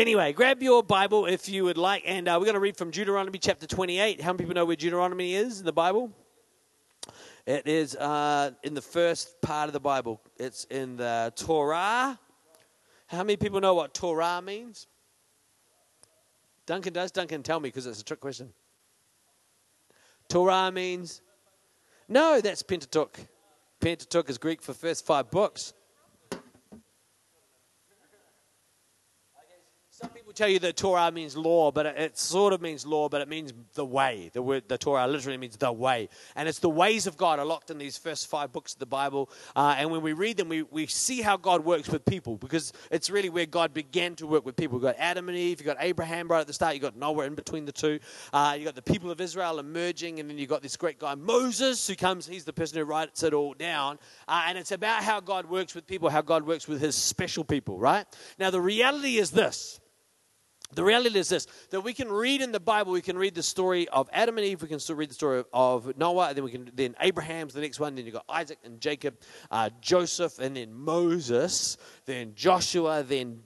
Anyway, grab your Bible if you would like, and we're going to read from Deuteronomy chapter 28. How many people know where Deuteronomy is in the Bible? It is in the first part of the Bible. It's in the Torah. How many people know what Torah means? Duncan does. Duncan, tell me, because it's a trick question. Torah means? No, that's Pentateuch. Pentateuch is Greek for first five books. Some people tell you that Torah means law, but it sort of means law, but it means the way. The word, the Torah, literally means the way. And it's the ways of God are locked in these first five books of the Bible. And when we read them, we see how God works with people, because it's really where God began to work with people. You've got Adam and Eve, you've got Abraham right at the start, you've got Noah in between the two. You've got the people of Israel emerging, and then you've got this great guy, Moses, who comes. He's the person who writes it all down. And it's about how God works with people, how God works with his special people, right? Now, the reality is this. The reality is this, that we can read in the Bible, we can read the story of Adam and Eve, we can still read the story of Noah, and then Abraham's the next one, then you've got Isaac and Jacob, Joseph, and then Moses, then Joshua, then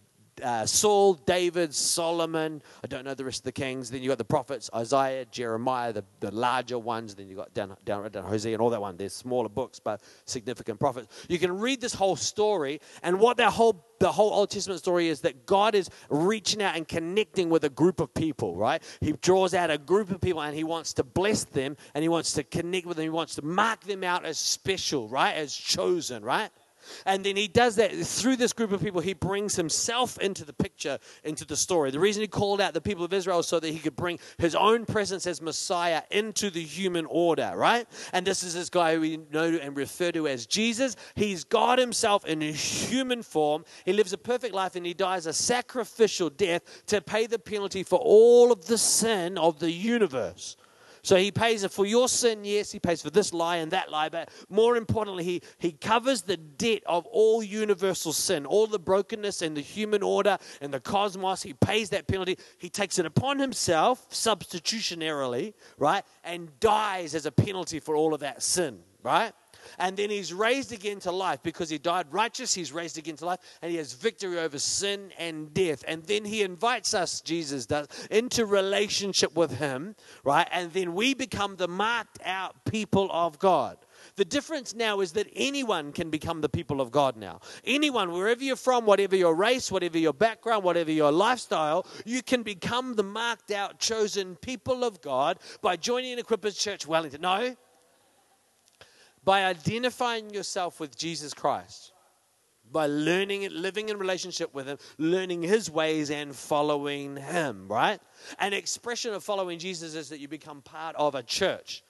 Saul, David, Solomon, I don't know the rest of the kings, then you've got the prophets, Isaiah, Jeremiah, the larger ones, then you've got down Hosea and all that one. They're smaller books, but significant prophets. You can read this whole story, and what that whole the whole Old Testament story is that God is reaching out and connecting with a group of people, right? He draws out a group of people and he wants to bless them and he wants to connect with them. He wants to mark them out as special, right? As chosen, right? And then he does that through this group of people. He brings himself into the picture, into the story. The reason he called out the people of Israel so that he could bring his own presence as Messiah into the human order, right? And this is this guy who we know and refer to as Jesus. He's God himself in a human form. He lives a perfect life and he dies a sacrificial death to pay the penalty for all of the sin of the universe. So he pays for your sin, yes, he pays for this lie and that lie, but more importantly, he covers the debt of all universal sin, all the brokenness in the human order and the cosmos. He pays that penalty. He takes it upon himself, substitutionarily, right, and dies as a penalty for all of that sin, right? And then he's raised again to life because he died righteous. He's raised again to life and he has victory over sin and death. And then he invites us, Jesus does, into relationship with him, right? And then we become the marked out people of God. The difference now is that anyone can become the people of God now. Anyone, wherever you're from, whatever your race, whatever your background, whatever your lifestyle, you can become the marked out, chosen people of God by joining Equippers Church Wellington. No? By identifying yourself with Jesus Christ, by learning it, living in relationship with him, learning his ways and following him, right? An expression of following Jesus is that you become part of a church,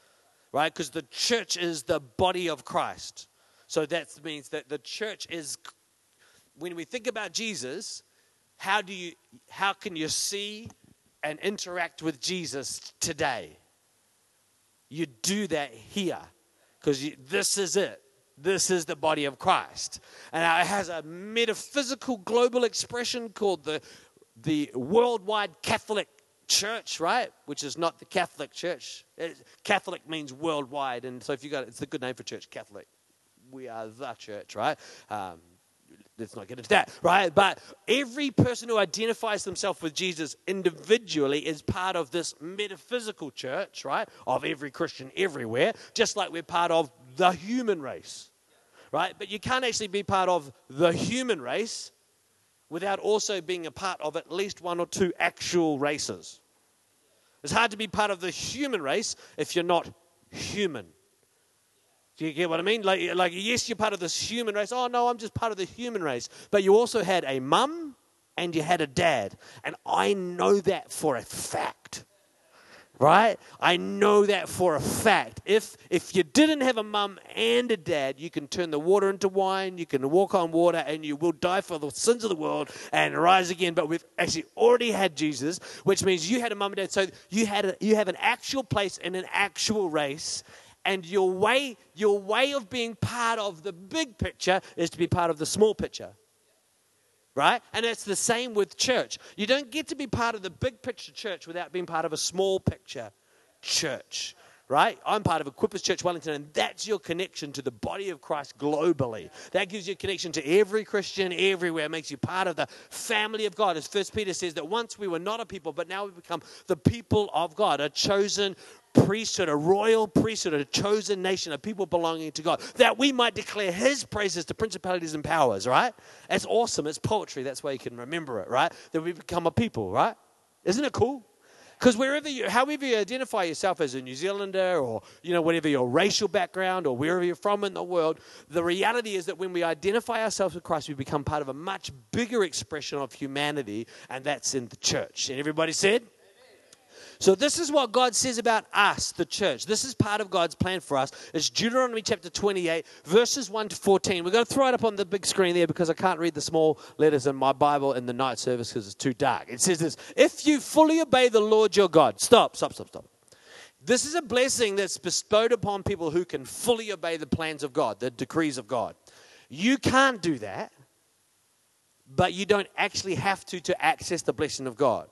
right? Because the church is the body of Christ. So that means that the church is, when we think about Jesus, how can you see and interact with Jesus today? You do that here. Because this is it. This is the body of Christ. And it has a metaphysical global expression called the worldwide Catholic Church, right? Which is not the Catholic Church. Catholic means worldwide. And so if you got it, it's a good name for church, Catholic. We are the church, right? Let's not get into that, right? But every person who identifies themselves with Jesus individually is part of this metaphysical church, right, of every Christian everywhere, just like we're part of the human race, right? But you can't actually be part of the human race without also being a part of at least one or two actual races. It's hard to be part of the human race if you're not human. Do you get what I mean? Like, yes, you're part of this human race. Oh, no, I'm just part of the human race. But you also had a mum and you had a dad. And I know that for a fact, right? I know that for a fact. If you didn't have a mum and a dad, you can turn the water into wine, you can walk on water, and you will die for the sins of the world and rise again. But we've actually already had Jesus, which means you had a mum and dad. So you have an actual place in an actual race. And your way of being part of the big picture is to be part of the small picture, right? And it's the same with church. You don't get to be part of the big picture church without being part of a small picture church, right? I'm part of Equippers Church Wellington, and that's your connection to the body of Christ globally. That gives you a connection to every Christian everywhere. It makes you part of the family of God. As 1 Peter says, that once we were not a people, but now we become the people of God, a chosen priesthood, a royal priesthood, a chosen nation, a people belonging to God, that we might declare his praises to principalities and powers, right? That's awesome. It's poetry. That's why you can remember it, right? That we become a people, right? Isn't it cool? Because wherever you, however you identify yourself as a New Zealander or, you know, whatever your racial background or wherever you're from in the world, the reality is that when we identify ourselves with Christ, we become part of a much bigger expression of humanity, and that's in the church. And everybody said? So this is what God says about us, the church. This is part of God's plan for us. It's Deuteronomy chapter 28, verses 1 to 14. We're going to throw it up on the big screen there because I can't read the small letters in my Bible in the night service because it's too dark. It says this: if you fully obey the Lord your God. Stop. This is a blessing that's bestowed upon people who can fully obey the plans of God, the decrees of God. You can't do that, but you don't actually have to access the blessing of God.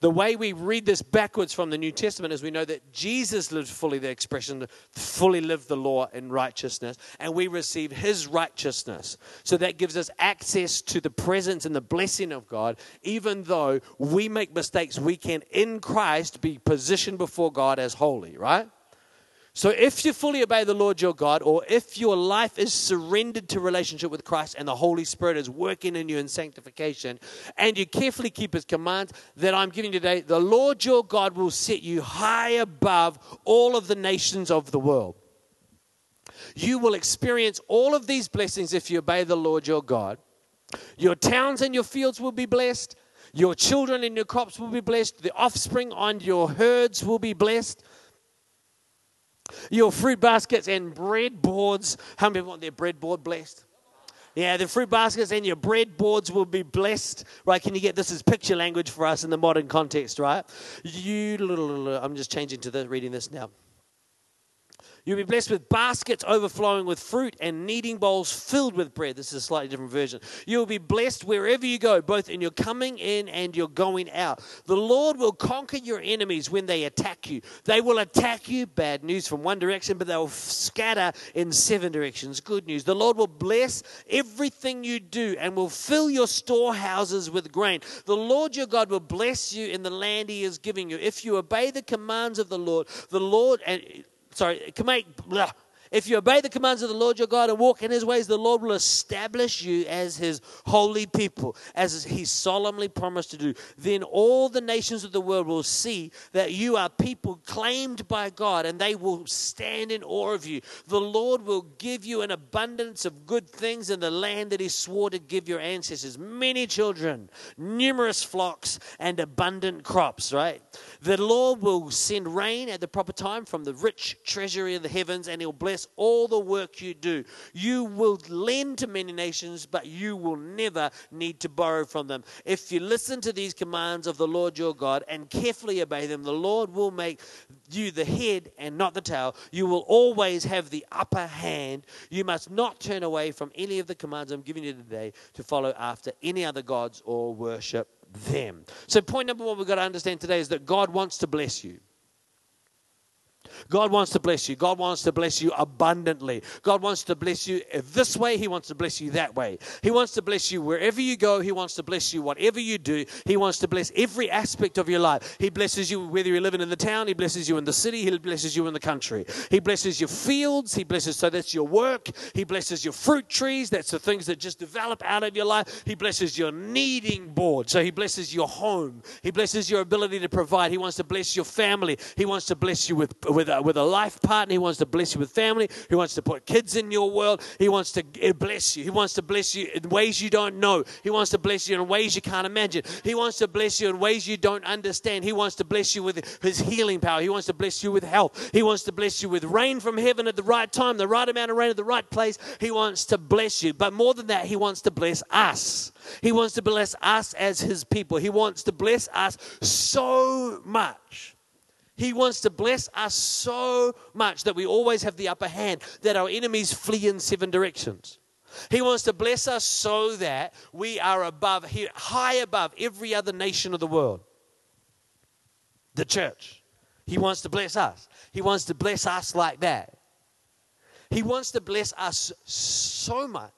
The way we read this backwards from the New Testament is we know that Jesus lived fully the expression, fully lived the law in righteousness, and we receive his righteousness. So that gives us access to the presence and the blessing of God. Even though we make mistakes, we can in Christ be positioned before God as holy, right? So if you fully obey the Lord your God, or if your life is surrendered to relationship with Christ and the Holy Spirit is working in you in sanctification, and you carefully keep his commands that I'm giving you today, the Lord your God will set you high above all of the nations of the world. You will experience all of these blessings if you obey the Lord your God. Your towns and your fields will be blessed. Your children and your crops will be blessed. The offspring on your herds will be blessed. Your fruit baskets and bread boards. How many people want their bread board blessed? Yeah, the fruit baskets and your bread boards will be blessed. Right, can you get this? Is picture language for us in the modern context, right? I'm just changing to reading this now. You'll be blessed with baskets overflowing with fruit and kneading bowls filled with bread. This is a slightly different version. You'll be blessed wherever you go, both in your coming in and your going out. The Lord will conquer your enemies when they attack you. They will attack you, bad news, from one direction, but they'll scatter in seven directions, good news. The Lord will bless everything you do and will fill your storehouses with grain. The Lord your God will bless you in the land he is giving you. If you obey the commands of If you obey the commands of the Lord your God and walk in his ways, the Lord will establish you as his holy people, as he solemnly promised to do. Then all the nations of the world will see that you are people claimed by God, and they will stand in awe of you. The Lord will give you an abundance of good things in the land that he swore to give your ancestors. Many children, numerous flocks, and abundant crops, right? The Lord will send rain at the proper time from the rich treasury of the heavens, and he'll bless all the work you do. You will lend to many nations, but you will never need to borrow from them. If you listen to these commands of the Lord your God and carefully obey them, the Lord will make you the head and not the tail. You will always have the upper hand. You must not turn away from any of the commands I'm giving you today to follow after any other gods or worship them. So point number one we've got to understand today is that God wants to bless you. God wants to bless you. God wants to bless you abundantly. God wants to bless you this way. He wants to bless you that way. He wants to bless you wherever you go. He wants to bless you whatever you do. He wants to bless every aspect of your life. He blesses you whether you're living in the town. He blesses you in the city. He blesses you in the country. He blesses your fields. He blesses, so that's your work. He blesses your fruit trees. That's the things that just develop out of your life. He blesses your kneading board. So he blesses your home. He blesses your ability to provide. He wants to bless your family. He wants to bless you with a life partner. He wants to bless you with family. He wants to put kids in your world. He wants to bless you. He wants to bless you in ways you don't know. He wants to bless you in ways you can't imagine. He wants to bless you in ways you don't understand. He wants to bless you with his healing power. He wants to bless you with health. He wants to bless you with rain from heaven at the right time, the right amount of rain at the right place. He wants to bless you. But more than that, he wants to bless us. He wants to bless us as his people. He wants to bless us so much. He wants to bless us so much that we always have the upper hand, that our enemies flee in seven directions. He wants to bless us so that we are high above every other nation of the world, the church. He wants to bless us. He wants to bless us like that. He wants to bless us so much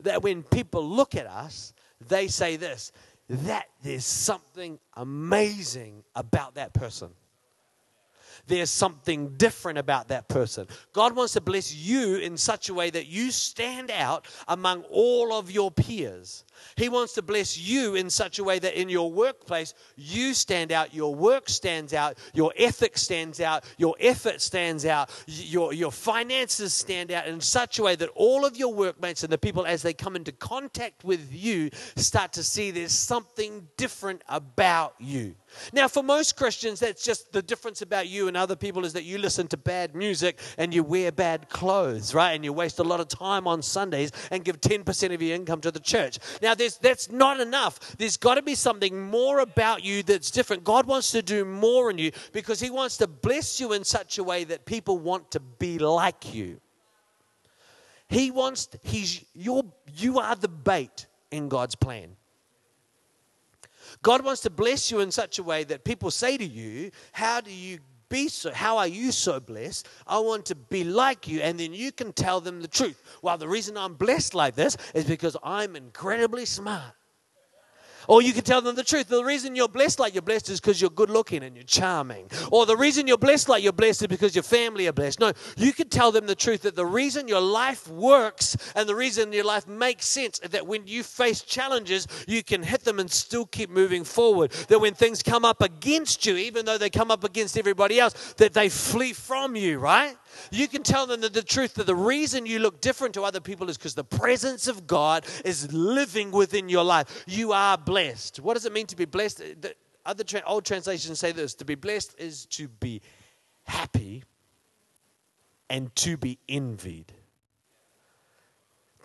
that when people look at us, they say this, that there's something amazing about that person. There's something different about that person. God wants to bless you in such a way that you stand out among all of your peers. He wants to bless you in such a way that in your workplace, you stand out, your work stands out, your ethics stands out, your effort stands out, your finances stand out in such a way that all of your workmates and the people as they come into contact with you start to see there's something different about you. Now, for most Christians, that's just the difference about you and other people is that you listen to bad music and you wear bad clothes, right? And you waste a lot of time on Sundays and give 10% of your income to the church. Now, that's not enough. There's got to be something more about you that's different. God wants to do more in you because he wants to bless you in such a way that people want to be like you. He wants, you are the bait in God's plan. God wants to bless you in such a way that people say to you, how are you so blessed? I want to be like you. And then you can tell them the truth. Well, the reason I'm blessed like this is because I'm incredibly smart. Or you can tell them the truth. The reason you're blessed like you're blessed is because you're good looking and you're charming. Or the reason you're blessed like you're blessed is because your family are blessed. No, you can tell them the truth that the reason your life works and the reason your life makes sense is that when you face challenges, you can hit them and still keep moving forward. That when things come up against you, even though they come up against everybody else, that they flee from you, right? You can tell them the truth that the reason you look different to other people is because the presence of God is living within your life. You are blessed. What does it mean to be blessed? The other old translations say this, to be blessed is to be happy and to be envied.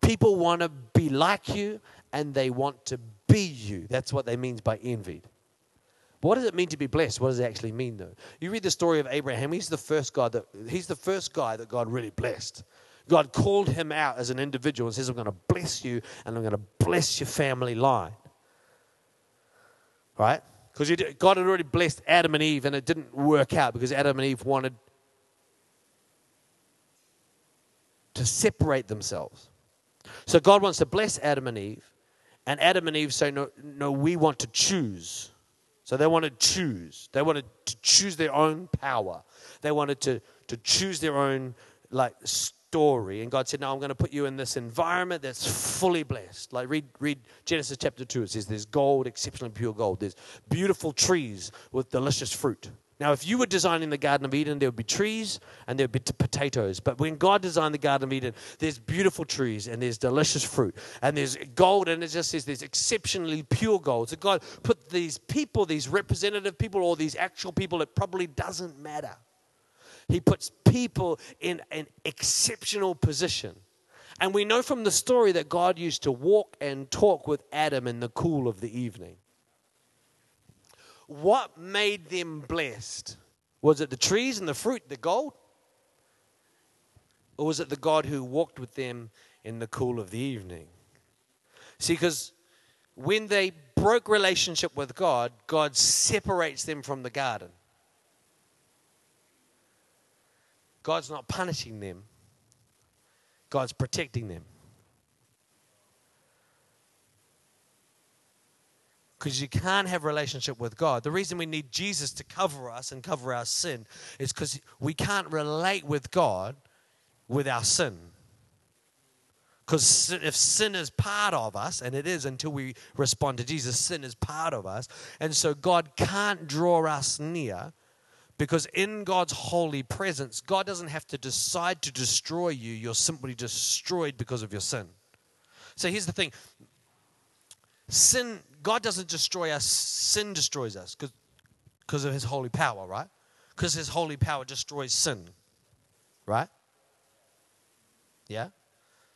People want to be like you and they want to be you. That's what they mean by envied. What does it mean to be blessed? What does it actually mean, though? You read the story of Abraham. He's the first guy that God really blessed. God called him out as an individual and says, I'm going to bless you, and I'm going to bless your family line. Right? Because God had already blessed Adam and Eve, and it didn't work out because Adam and Eve wanted to separate themselves. So God wants to bless Adam and Eve, and Adam and Eve say, no, we want to choose. So they wanted to choose. They wanted to choose their own power. They wanted to choose their own story. And God said, no, I'm going to put you in this environment that's fully blessed. Like read Genesis chapter 2. It says there's gold, exceptionally pure gold. There's beautiful trees with delicious fruit. Now, if you were designing the Garden of Eden, there would be trees and there would be potatoes. But when God designed the Garden of Eden, there's beautiful trees and there's delicious fruit and there's gold, and it just says there's exceptionally pure gold. So God put these people, these representative people or these actual people, it probably doesn't matter. He puts people in an exceptional position. And we know from the story that God used to walk and talk with Adam in the cool of the evening. What made them blessed? Was it the trees and the fruit, the gold? Or was it the God who walked with them in the cool of the evening? See, because when they broke relationship with God, God separates them from the garden. God's not punishing them. God's protecting them. Because you can't have a relationship with God. The reason we need Jesus to cover us and cover our sin is because we can't relate with God with our sin. Because if sin is part of us, and it is until we respond to Jesus, sin is part of us. And so God can't draw us near because in God's holy presence, God doesn't have to decide to destroy you. You're simply destroyed because of your sin. So here's the thing. Sin, God doesn't destroy us, sin destroys us because of his holy power, right? Because his holy power destroys sin, right? Yeah?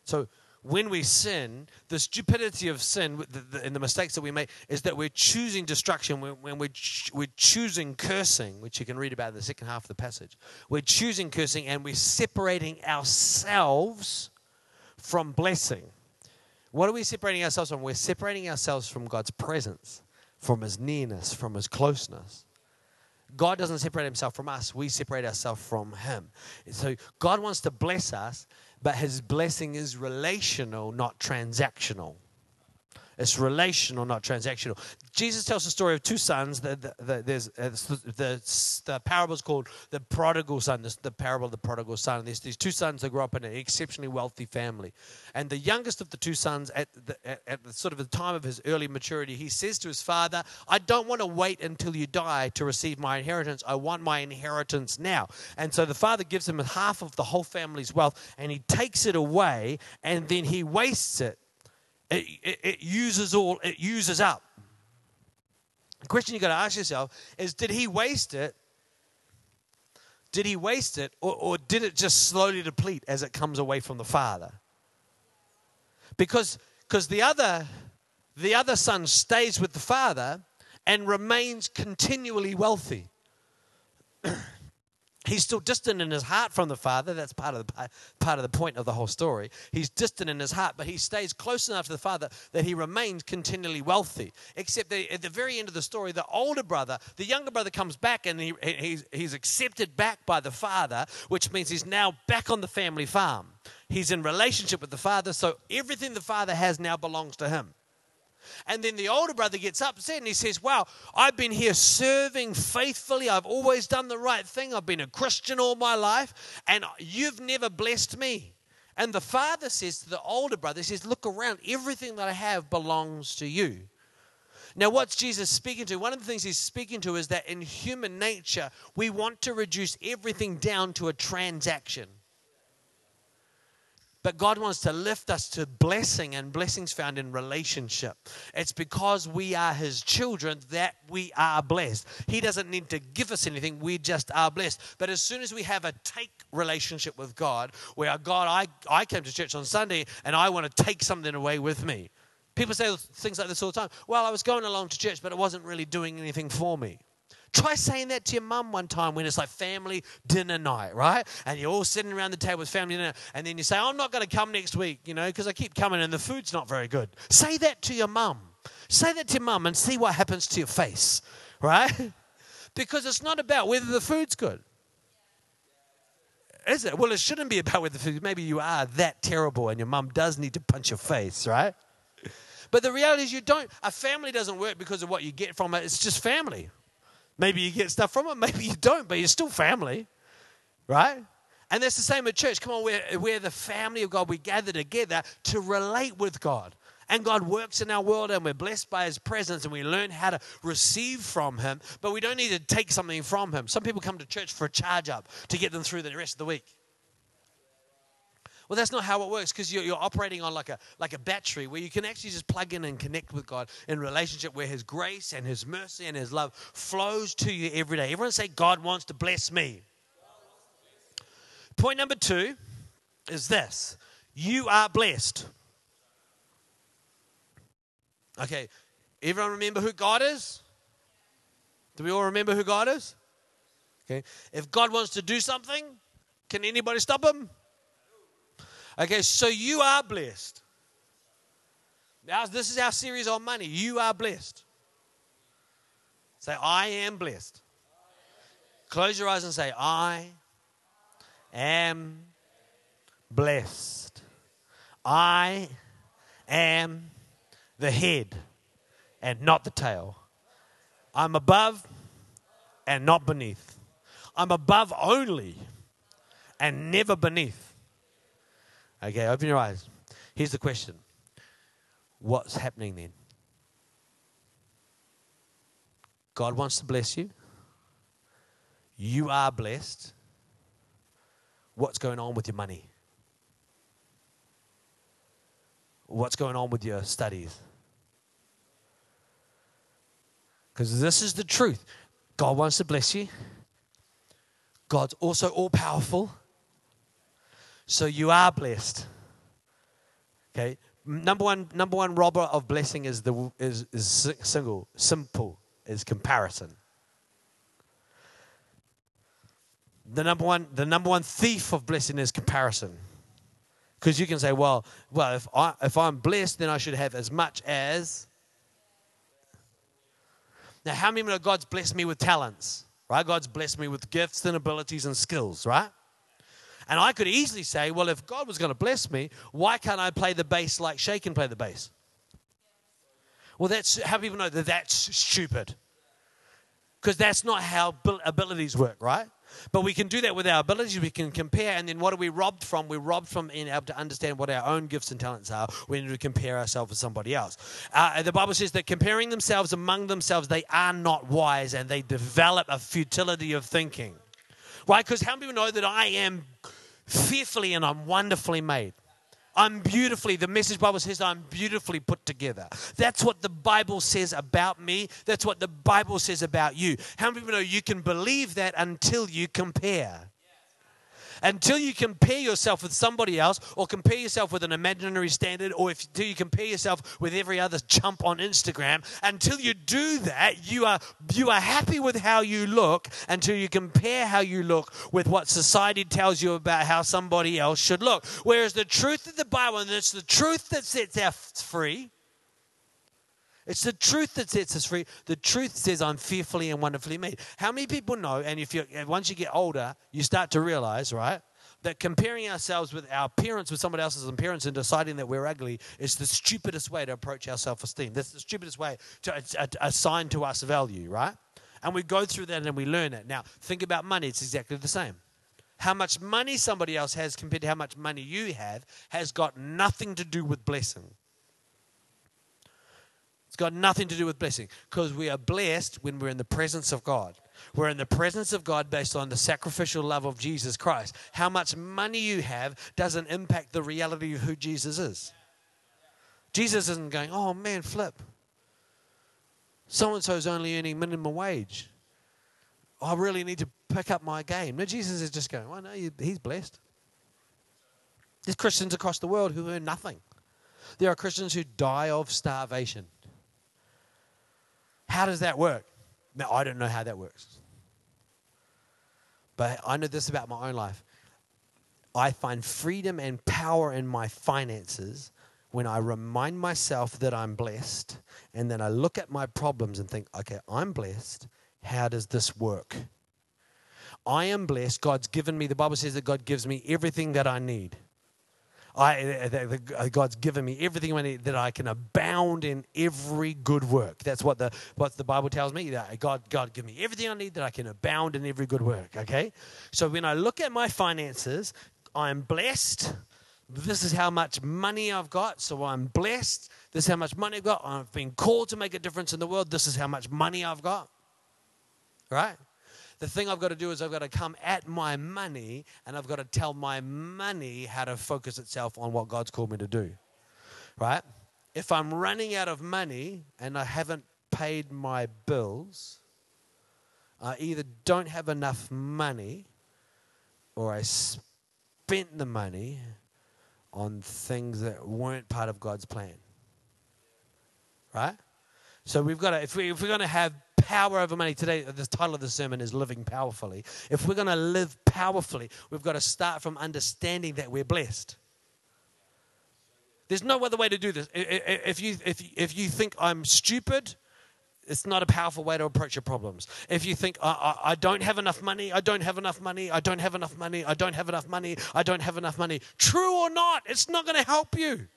So when we sin, the stupidity of sin and the mistakes that we make is that we're choosing destruction when we're choosing cursing, which you can read about in the second half of the passage. We're choosing cursing and we're separating ourselves from blessing. What are we separating ourselves from? We're separating ourselves from God's presence, from his nearness, from his closeness. God doesn't separate himself from us. We separate ourselves from him. And so God wants to bless us, but his blessing is relational, not transactional. It's relational, not transactional. Jesus tells the story of two sons. The parable is called the prodigal son, the parable of the prodigal son. And there's these two sons that grow up in an exceptionally wealthy family. And the youngest of the two sons, at the sort of the time of his early maturity, he says to his father, I don't want to wait until you die to receive my inheritance. I want my inheritance now. And so the father gives him half of the whole family's wealth, and he takes it away, and then he wastes it. It uses up. The question you got to ask yourself is, did he waste it? Did he waste it, or did it just slowly deplete as it comes away from the father? Because the other son stays with the father and remains continually wealthy. He's still distant in his heart from the father. That's part of the point of the whole story. He's distant in his heart, but he stays close enough to the father that he remains continually wealthy. Except that at the very end of the story, the younger brother comes back, and he's accepted back by the father, which means he's now back on the family farm. He's in relationship with the father, so everything the father has now belongs to him. And then the older brother gets upset and he says, wow, I've been here serving faithfully. I've always done the right thing. I've been a Christian all my life, and you've never blessed me. And the father says to the older brother, he says, look around. Everything that I have belongs to you. Now, what's Jesus speaking to? One of the things he's speaking to is that in human nature, we want to reduce everything down to a transaction. But God wants to lift us to blessing, and blessings found in relationship. It's because we are his children that we are blessed. He doesn't need to give us anything. We just are blessed. But as soon as we have a take relationship with God, where God, I came to church on Sunday and I want to take something away with me. People say things like this all the time. Well, I was going along to church, but it wasn't really doing anything for me. Try saying that to your mum one time when it's like family dinner night, right? And you're all sitting around the table with family dinner, and then you say, I'm not going to come next week, because I keep coming and the food's not very good. Say that to your mum. Say that to your mum and see what happens to your face, right? Because it's not about whether the food's good. Is it? Well, it shouldn't be about whether the food. Maybe you are that terrible and your mum does need to punch your face, right? But the reality is a family doesn't work because of what you get from it. It's just family. Maybe you get stuff from it, maybe you don't, but you're still family, right? And that's the same at church. Come on, we're the family of God. We gather together to relate with God. And God works in our world, and we're blessed by his presence, and we learn how to receive from him, but we don't need to take something from him. Some people come to church for a charge-up to get them through the rest of the week. Well, that's not how it works, because you're operating on like a battery where you can actually just plug in and connect with God in relationship, where his grace and his mercy and his love flows to you every day. Everyone say, God wants to bless me. Point number 2 is this. You are blessed. Okay, everyone remember who God is? Do we all remember who God is? Okay, if God wants to do something, can anybody stop him? Okay, so you are blessed. Now, this is our series on money. You are blessed. Say, I am blessed. Close your eyes and say, I am blessed. I am the head and not the tail. I'm above and not beneath. I'm above only and never beneath. Okay, open your eyes. Here's the question. What's happening then? God wants to bless you. You are blessed. What's going on with your money? What's going on with your studies? Because this is the truth. God wants to bless you. God's also all-powerful. So you are blessed. Okay. Number one robber of blessing is simple is comparison. The number one thief of blessing is comparison. Because you can say, well, if I'm blessed, then I should have as much as. Now, how many of God's blessed me with talents? right? God's blessed me with gifts and abilities and skills, right? And I could easily say, well, if God was going to bless me, why can't I play the bass like Shay can play the bass? Well, that's how people know that that's stupid. Because that's not how abilities work, right? But we can do that with our abilities. We can compare, and then what are we robbed from? We're robbed from being able to understand what our own gifts and talents are. We need to compare ourselves with somebody else. The Bible says that comparing themselves among themselves, they are not wise, and they develop a futility of thinking. Right? Because how many people know that I am fearfully and I'm wonderfully made? I'm beautifully, the Message Bible says I'm beautifully put together. That's what the Bible says about me. That's what the Bible says about you. How many people know you can believe that until you compare? Until you compare yourself with somebody else, or compare yourself with an imaginary standard, or until you compare yourself with every other chump on Instagram, until you do that, you are happy with how you look until you compare how you look with what society tells you about how somebody else should look. Whereas the truth of the Bible, and it's the truth that sets us free, it's the truth that sets us free. The truth says I'm fearfully and wonderfully made. How many people know, and once you get older, you start to realize, right, that comparing ourselves with our parents, with somebody else's parents, and deciding that we're ugly is the stupidest way to approach our self-esteem. That's the stupidest way to assign to us value, right? And we go through that and we learn it. Now, think about money. It's exactly the same. How much money somebody else has compared to how much money you have has got nothing to do with blessing. Got nothing to do with blessing, because we are blessed when we're in the presence of God. We're in the presence of God based on the sacrificial love of Jesus Christ. How much money you have doesn't impact the reality of who Jesus is. Jesus isn't going, oh man, flip, so-and-so's only earning minimum wage. I really need to pick up my game. No, Jesus is just going, oh no, he's blessed. There's Christians across the world who earn nothing. There are Christians who die of starvation. How does that work? Now, I don't know how that works. But I know this about my own life. I find freedom and power in my finances when I remind myself that I'm blessed, and then I look at my problems and think, okay, I'm blessed. How does this work? I am blessed. God's given me, the Bible says that God gives me everything that I need. God's given me everything I need, that I can abound in every good work. That's what the Bible tells me. That God give me everything I need, that I can abound in every good work. Okay? So when I look at my finances, I'm blessed. This is how much money I've got, so I'm blessed. This is how much money I've got. I've been called to make a difference in the world. This is how much money I've got. Right? The thing I've got to do is I've got to come at my money, and I've got to tell my money how to focus itself on what God's called me to do, right? If I'm running out of money and I haven't paid my bills, I either don't have enough money or I spent the money on things that weren't part of God's plan, right? So we've got to, if we're going to have power over money. Today, the title of the sermon is Living Powerfully. If we're going to live powerfully, we've got to start from understanding that we're blessed. There's no other way to do this. If you think I'm stupid, it's not a powerful way to approach your problems. If you think, I don't have enough money, I don't have enough money, I don't have enough money, I don't have enough money, I don't have enough money. True or not, it's not going to help you.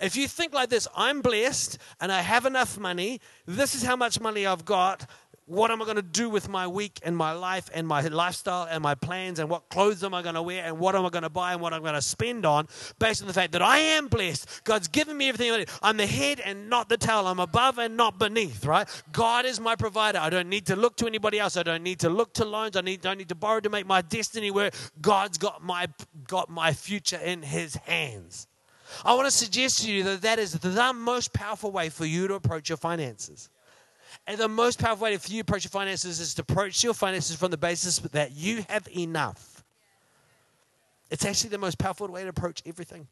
If you think like this, I'm blessed and I have enough money, this is how much money I've got, what am I going to do with my week and my life and my lifestyle and my plans, and what clothes am I going to wear and what am I going to buy and what I'm going to spend on, based on the fact that I am blessed. God's given me everything I need. I'm the head and not the tail. I'm above and not beneath, right? God is my provider. I don't need to look to anybody else. I don't need to look to loans. I don't need to borrow to make my destiny work. God's got my future in his hands. I want to suggest to you that that is the most powerful way for you to approach your finances. And the most powerful way for you to approach your finances is to approach your finances from the basis that you have enough. It's actually the most powerful way to approach everything.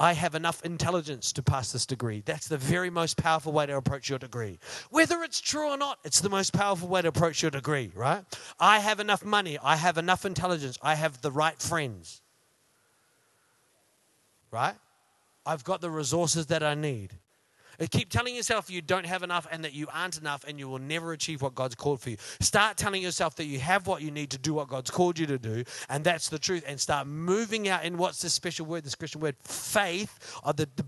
I have enough intelligence to pass this degree. That's the very most powerful way to approach your degree. Whether it's true or not, it's the most powerful way to approach your degree, right? I have enough money. I have enough intelligence. I have the right friends. Right? I've got the resources that I need. Keep telling yourself you don't have enough and that you aren't enough and you will never achieve what God's called for you. Start telling yourself that you have what you need to do what God's called you to do, and that's the truth. And start moving out in what's this special word, this Christian word, faith,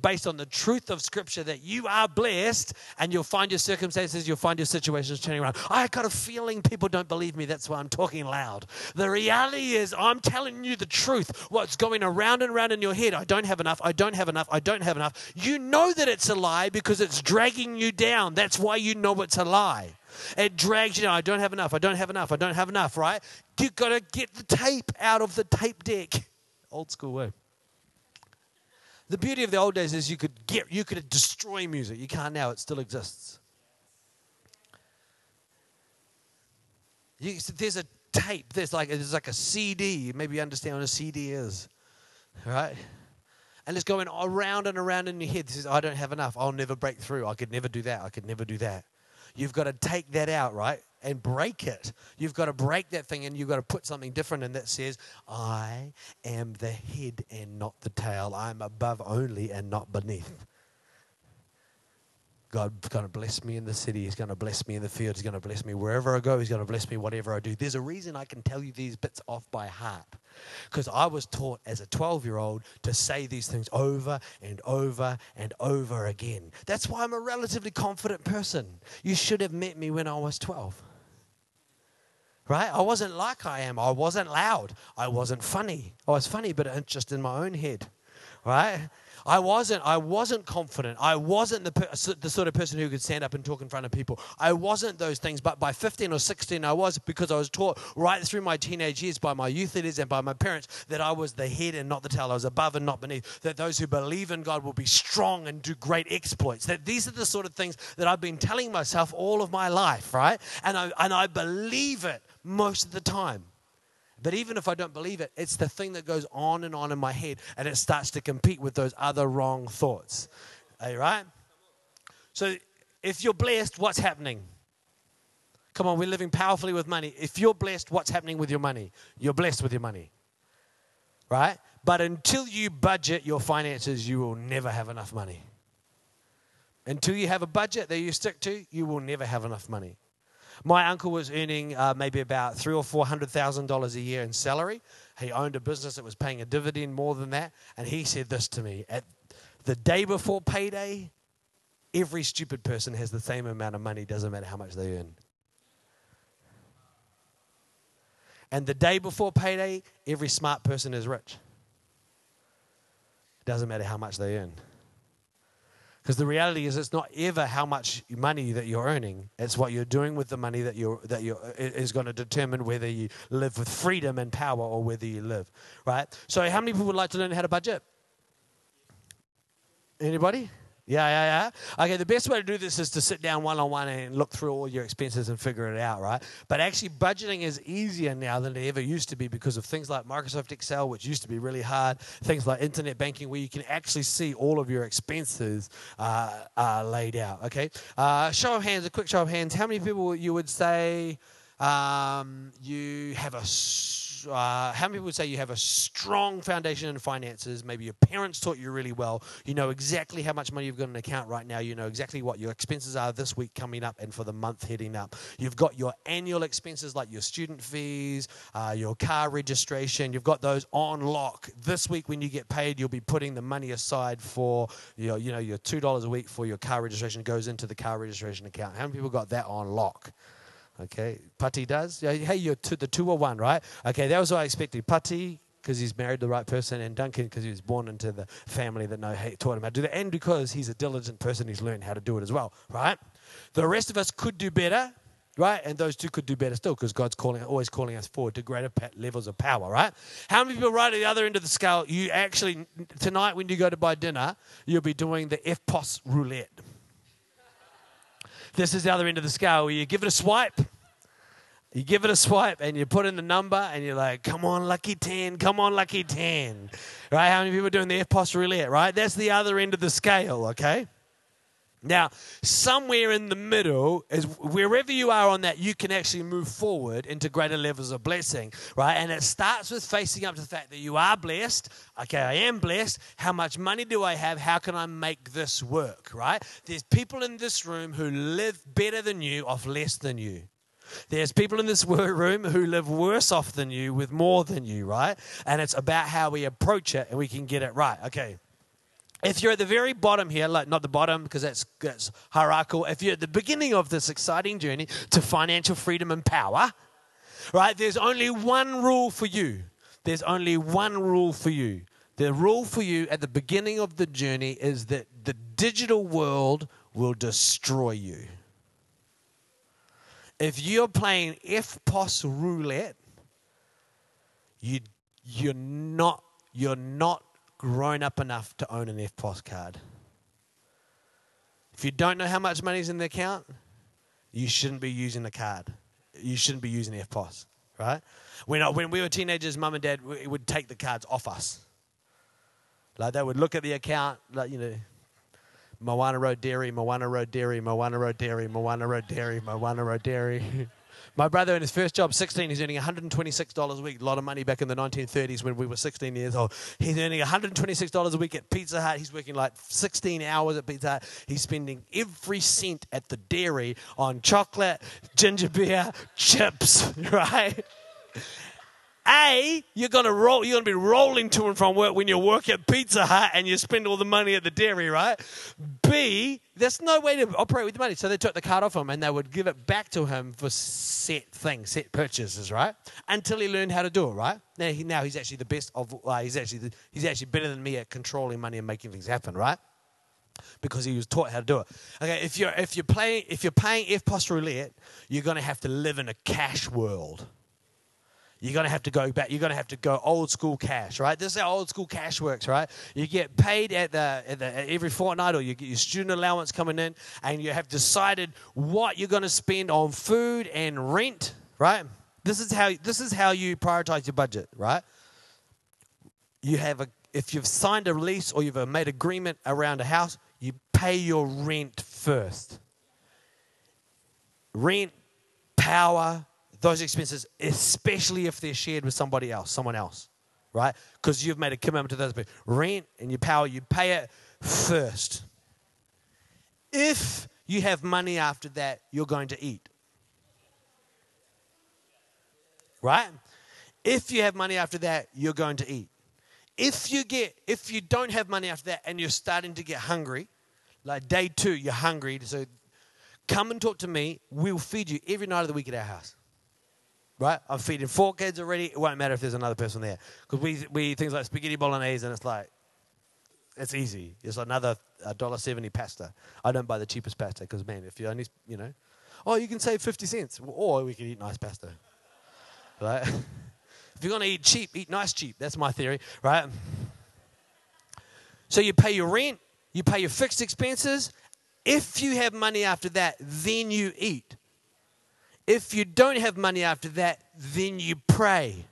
based on the truth of Scripture that you are blessed, and you'll find your circumstances, you'll find your situations turning around. I got a feeling people don't believe me. That's why I'm talking loud. The reality is I'm telling you the truth. What's going around and around in your head, I don't have enough, I don't have enough, I don't have enough. You know that it's a lie because it's dragging you down. That's why you know it's a lie. It drags you down. I don't have enough, I don't have enough, I don't have enough, right? You've got to get the tape out of the tape deck. Old school way. The beauty of the old days is you could destroy music. You can't now. It still exists. There's a tape. There's like a CD. Maybe you understand what a CD is, right? And it's going around and around in your head. This is, I don't have enough. I'll never break through. I could never do that. I could never do that. You've got to take that out, right? And break it. You've got to break that thing and you've got to put something different in that says, I am the head and not the tail. I'm above only and not beneath. God's going to bless me in the city. He's going to bless me in the field. He's going to bless me wherever I go. He's going to bless me whatever I do. There's a reason I can tell you these bits off by heart. Because I was taught as a 12-year-old to say these things over and over and over again. That's why I'm a relatively confident person. You should have met me when I was 12. Right? I wasn't like I am. I wasn't loud. I wasn't funny. I was funny, but just in my own head. Right? I wasn't confident. I wasn't the sort of person who could stand up and talk in front of people. I wasn't those things. But by 15 or 16, I was, because I was taught right through my teenage years by my youth leaders and by my parents that I was the head and not the tail. I was above and not beneath. That those who believe in God will be strong and do great exploits. That these are the sort of things that I've been telling myself all of my life, right? And I believe it most of the time. But even if I don't believe it, it's the thing that goes on and on in my head, and it starts to compete with those other wrong thoughts. Are you right? So if you're blessed, what's happening? Come on, we're living powerfully with money. If you're blessed, what's happening with your money? You're blessed with your money, right? But until you budget your finances, you will never have enough money. Until you have a budget that you stick to, you will never have enough money. My uncle was earning maybe about $300,000 or $400,000 a year in salary. He owned a business that was paying a dividend more than that. And he said this to me, at the day before payday, every stupid person has the same amount of money, doesn't matter how much they earn. And the day before payday, every smart person is rich. Doesn't matter how much they earn. Because the reality is, it's not ever how much money that you're earning. It's what you're doing with the money that you're is going to determine whether you live with freedom and power or whether you live, right? So how many people would like to learn how to budget? Anybody? Yeah. Okay, the best way to do this is to sit down one-on-one and look through all your expenses and figure it out, right? But actually, budgeting is easier now than it ever used to be because of things like Microsoft Excel, which used to be really hard, things like internet banking, where you can actually see all of your expenses laid out, okay? Show of hands, a quick show of hands. How many people you would say you have how many people would say you have a strong foundation in finances? Maybe your parents taught you really well. You know exactly how much money you've got in an account right now. You know exactly what your expenses are this week coming up and for the month heading up. You've got your annual expenses like your student fees, your car registration. You've got those on lock. This week when you get paid, you'll be putting the money aside for your $2 a week for your car registration. It goes into the car registration account. How many people got that on lock? Okay, Pati does. Hey, the two are one, right? Okay, that was what I expected. Pati, because he's married the right person, and Duncan, because he was born into the family that taught him how to do that, and because he's a diligent person, he's learned how to do it as well, right? The rest of us could do better, right? And those two could do better still, because God's always calling us forward to greater levels of power, right? How many people right at the other end of the scale, you actually, tonight when you go to buy dinner, you'll be doing the F-Pos roulette? This is the other end of the scale where you give it a swipe. You give it a swipe and you put in the number and you're like, come on, lucky 10, come on, lucky 10. Right? How many people are doing the F-Pos roulette, right? That's the other end of the scale, okay? Now, somewhere in the middle, is wherever you are on that, you can actually move forward into greater levels of blessing, right? And it starts with facing up to the fact that you are blessed. Okay, I am blessed. How much money do I have? How can I make this work, right? There's people in this room who live better than you off less than you. There's people in this room who live worse off than you with more than you, right? And it's about how we approach it and we can get it right. Okay. If you're at the very bottom here, like not the bottom because that's hierarchical. If you're at the beginning of this exciting journey to financial freedom and power, right, there's only one rule for you. There's only one rule for you. The rule for you at the beginning of the journey is that the digital world will destroy you. If you're playing F-Pos roulette, you're not grown up enough to own an F-Pos card. If you don't know how much money's in the account, you shouldn't be using the card. You shouldn't be using F-Pos, right? When we were teenagers, Mum and Dad would take the cards off us. Like they would look at the account, like, you know, Moana Road Dairy, Moana Road Dairy, Moana Road Dairy, Moana Road Dairy, Moana Road Dairy. My brother in his first job, 16, he's earning $126 a week. A lot of money back in the 1930s when we were 16 years old. He's earning $126 a week at Pizza Hut. He's working like 16 hours at Pizza Hut. He's spending every cent at the dairy on chocolate, ginger beer, chips, right? A, you're gonna be rolling to and from work when you work at Pizza Hut and you spend all the money at the dairy, right? B, there's no way to operate with the money. So they took the card off him and they would give it back to him for set things, set purchases, right? Until he learned how to do it, right? Now, he's actually the best of, he's actually better than me at controlling money and making things happen, right? Because he was taught how to do it. Okay, if you're paying F-Pos roulette, you're gonna have to live in a cash world. You're going to have to go back. You're going to have to go old school cash, right? This is how old school cash works, right? You get paid at every fortnight, or you get your student allowance coming in, and you have decided what you're going to spend on food and rent, right? This is how you prioritize your budget, right? You have if you've signed a lease or you've made agreement around a house, you pay your rent first. Rent, power, those expenses, especially if they're shared with someone else, right? Because you've made a commitment to those people. Rent and your power, you pay it first. If you have money after that, you're going to eat, right? If you have money after that, you're going to eat. If you don't have money after that and you're starting to get hungry, like day two, you're hungry, so come and talk to me. We'll feed you every night of the week at our house. Right? I'm feeding 4 kids already. It won't matter if there's another person there. Because we eat things like spaghetti bolognese and it's like, it's easy. It's another $1.70 pasta. I don't buy the cheapest pasta because, man, if you only, you know, oh, you can save 50 cents. Or we can eat nice pasta. Right? If you're going to eat cheap, eat nice cheap. That's my theory. Right? So you pay your rent, you pay your fixed expenses. If you have money after that, then you eat. If you don't have money after that, then you pray.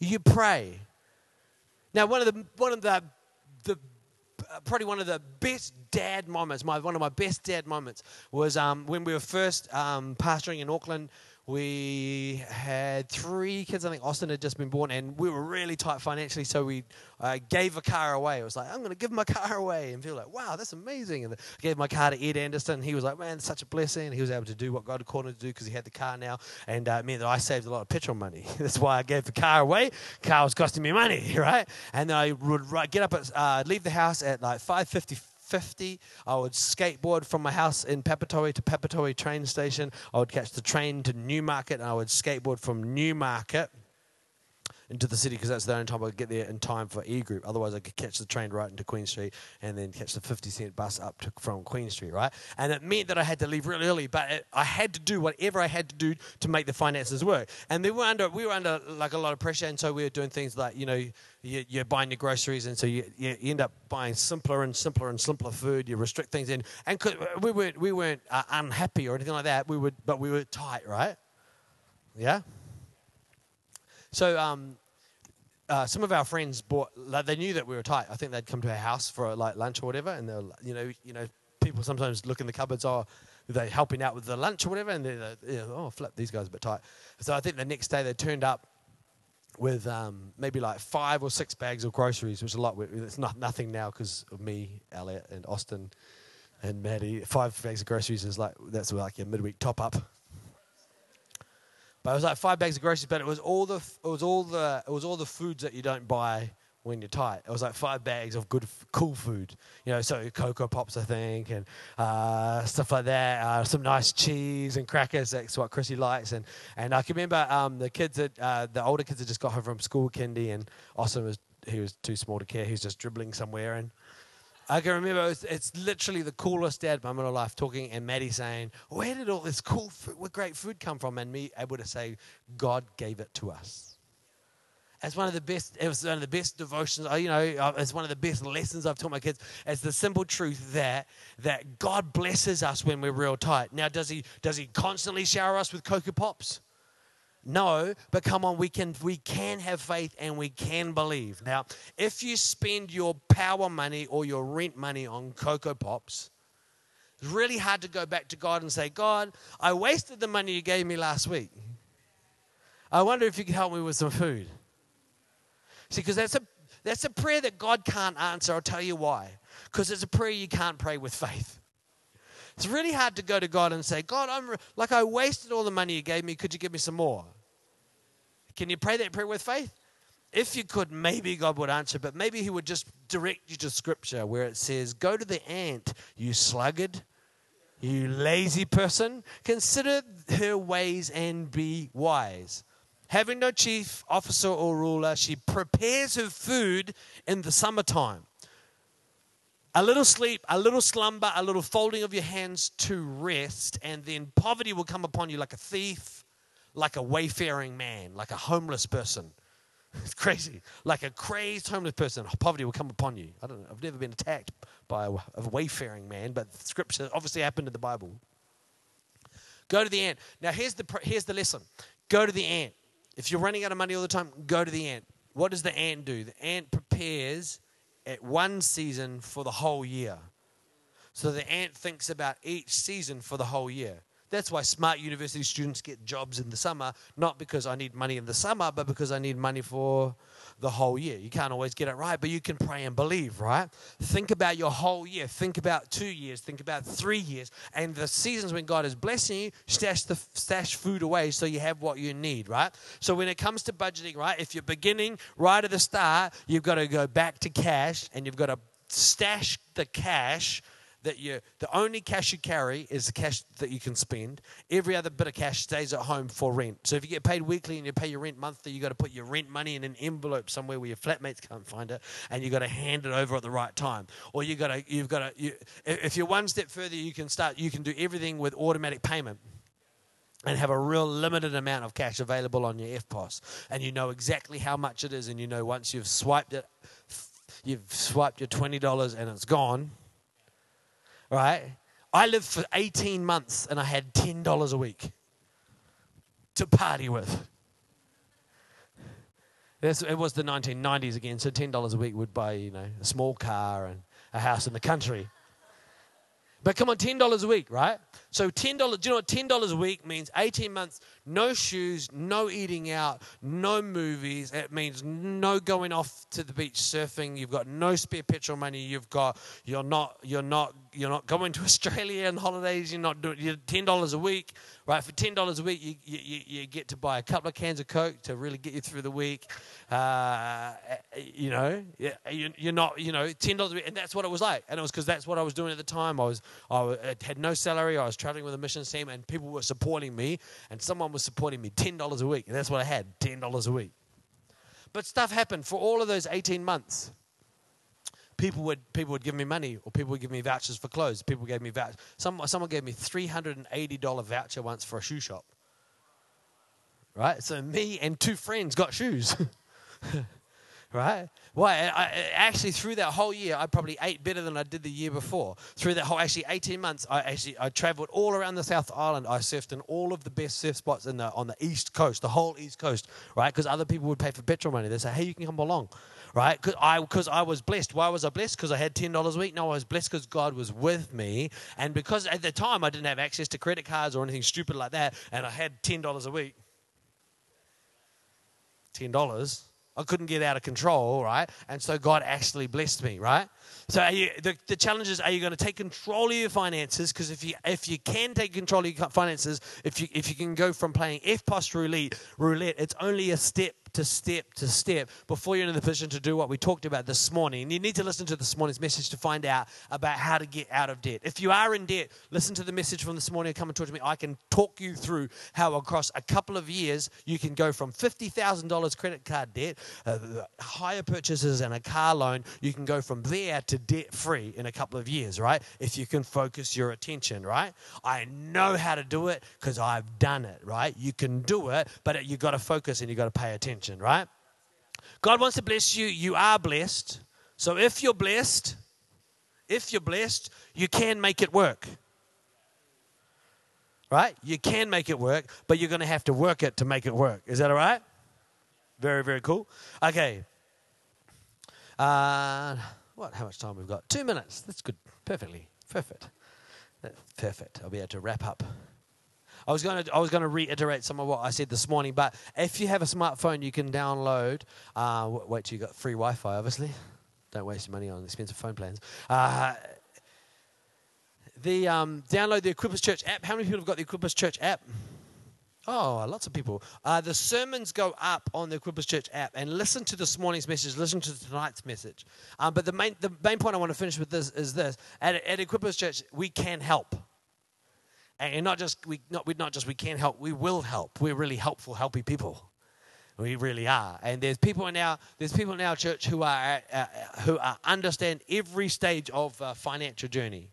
You pray. Now, probably one of the best dad moments. One of my best dad moments was when we were first pastoring in Auckland. We had 3 kids. I think Austin had just been born, and we were really tight financially, so we gave a car away. It was like, I'm going to give my car away. And people were like, wow, that's amazing. And I gave my car to Ed Anderson. He was like, man, such a blessing. He was able to do what God had called him to do because he had the car now, and it meant that I saved a lot of petrol money. That's why I gave the car away. The car was costing me money, right? And then I would get up, leave the house at like 5:50. I would skateboard from my house in Papatoetoe to Papatoetoe train station. I would catch the train to Newmarket, and I would skateboard from Newmarket into the city because that's the only time I could get there in time for E Group. Otherwise, I could catch the train right into Queen Street and then catch the 50-cent bus up from Queen Street, right? And it meant that I had to leave really early, but I had to do whatever I had to do to make the finances work. And we were under like a lot of pressure, and so we were doing things like, you know, you're buying your groceries, and so you end up buying simpler and simpler and simpler food. You restrict things, and we weren't unhappy or anything like that. But we were tight, right? Yeah. So some of our friends they knew that we were tight. I think they'd come to our house for like lunch or whatever, and they were, you know, people sometimes look in the cupboards, oh, are they helping out with the lunch or whatever? And they're, you know, oh, flip, these guys are a bit tight. So I think the next day they turned up with maybe like 5 or 6 bags of groceries, which is a lot. It's not nothing now because of me, Elliot, and Austin, and Maddie. 5 bags of groceries is like, that's like your midweek top up. But it was like 5 bags of groceries, but it was all the foods that you don't buy when you're tight. It was like 5 bags of good, cool food. You know, so Cocoa Pops, I think, and stuff like that. Some nice cheese and crackers. That's what Chrissy likes. And I can remember the kids, the older kids had just got home from school, kindy, and Austin he was too small to care. He was just dribbling somewhere. And I can remember it's literally the coolest dad moment of life talking, and Maddie saying, where did all this cool food, what great food come from? And me able to say, God gave it to us. It's one of the best. It was one of the best devotions. You know, it's one of the best lessons I've taught my kids. It's the simple truth that God blesses us when we're real tight. Now, does He constantly shower us with Cocoa Pops? No, but come on, we can have faith and we can believe. Now, if you spend your power money or your rent money on Cocoa Pops, it's really hard to go back to God and say, God, I wasted the money you gave me last week. I wonder if you could help me with some food. See, because that's a prayer that God can't answer. I'll tell you why. Because it's a prayer you can't pray with faith. It's really hard to go to God and say, God, I wasted all the money you gave me. Could you give me some more? Can you pray that prayer with faith? If you could, maybe God would answer, but maybe He would just direct you to Scripture where it says, go to the ant, you sluggard, you lazy person. Consider her ways and be wise. Having no chief, officer, or ruler, she prepares her food in the summertime. A little sleep, a little slumber, a little folding of your hands to rest, and then poverty will come upon you like a thief, like a wayfaring man, like a homeless person. It's crazy. Like a crazed homeless person, poverty will come upon you. I don't know. I've never been attacked by a wayfaring man, but Scripture obviously happened in the Bible. Go to the ant. Now, here's the lesson. Go to the ant. If you're running out of money all the time, go to the ant. What does the ant do? The ant prepares at one season for the whole year. So the ant thinks about each season for the whole year. That's why smart university students get jobs in the summer, not because I need money in the summer, but because I need money for the whole year. You can't always get it right, but you can pray and believe, right? Think about your whole year. Think about 2 years. Think about 3 years. And the seasons when God is blessing you, stash food away so you have what you need, right? So when it comes to budgeting, right, if you're beginning right at the start, you've got to go back to cash and you've got to stash the cash that the only cash you carry is the cash that you can spend. Every other bit of cash stays at home for rent. So if you get paid weekly and you pay your rent monthly, you got to put your rent money in an envelope somewhere where your flatmates can't find it, and you got to hand it over at the right time. Or you've got to, if you're one step further, you can do everything with automatic payment and have a real limited amount of cash available on your F-Pos, and you know exactly how much it is, and you know once you've swiped your $20 and it's gone. Right, I lived for 18 months and I had $10 a week to party with. It was the 1990s again, so $10 a week would buy, you know, a small car and a house in the country. But come on, $10 a week, right? So $10, do you know what $10 a week means? 18 months, no shoes, no eating out, no movies. It means no going off to the beach surfing. You've got no spare petrol money. You're not going to Australia on holidays. You're not doing $10 a week, right? For $10 a week, you get to buy a couple of cans of Coke to really get you through the week. You know, you're not, you know, $10 a week, and that's what it was like. And it was because that's what I was doing at the time. I had no salary. I was traveling with a missions team, and people were supporting me, and someone was supporting me $10 a week, and that's what I had, $10 a week. But stuff happened for all of those 18 months. People would give me money, or people would give me vouchers for clothes. People gave me vouchers. Someone gave me $380 voucher once for a shoe shop. Right? So me and 2 friends got shoes. Right? Why? Well, actually, through that whole year, I probably ate better than I did the year before. Through that whole, 18 months, I travelled all around the South Island. I surfed in all of the best surf spots on the East Coast, the whole East Coast, right? Because other people would pay for petrol money. They say, hey, you can come along, right? Because I was blessed. Why was I blessed? Because I had $10 a week? No, I was blessed because God was with me. And because at the time I didn't have access to credit cards or anything stupid like that, and I had $10 a week. $10. I couldn't get out of control, right? And so God actually blessed me, right? So the challenge is, are you going to take control of your finances? Because if you can take control of your finances, if you can go from playing F-Pos roulette, it's only a step to step to step before you're in the position to do what we talked about this morning. And you need to listen to this morning's message to find out about how to get out of debt. If you are in debt, listen to the message from this morning and come and talk to me. I can talk you through how across a couple of years you can go from $50,000 credit card debt, higher purchases and a car loan, you can go from there to debt free in a couple of years, right? If you can focus your attention, right? I know how to do it because I've done it, right? You can do it, but you've got to focus and you've got to pay attention. Right? God wants to bless you. You are blessed. So if you're blessed, you can make it work. Right? You can make it work, but you're going to have to work it to make it work. Is that all right? Very, very cool. Okay. How much time we've got? 2 minutes. That's good. Perfect. I'll be able to wrap up. I was going to reiterate some of what I said this morning, but if you have a smartphone, you can download. Wait till you got free Wi-Fi, obviously. Don't waste your money on expensive phone plans. Download the Equippers Church app. How many people have got the Equippers Church app? Oh, lots of people. The sermons go up on the Equippers Church app, and listen to this morning's message, listen to tonight's message. But the main point I want to finish with is this. At Equippers Church, we can help. And we can help, we will help. We're really helpful, helpy people. We really are. And there's people in our church who understand every stage of financial journey.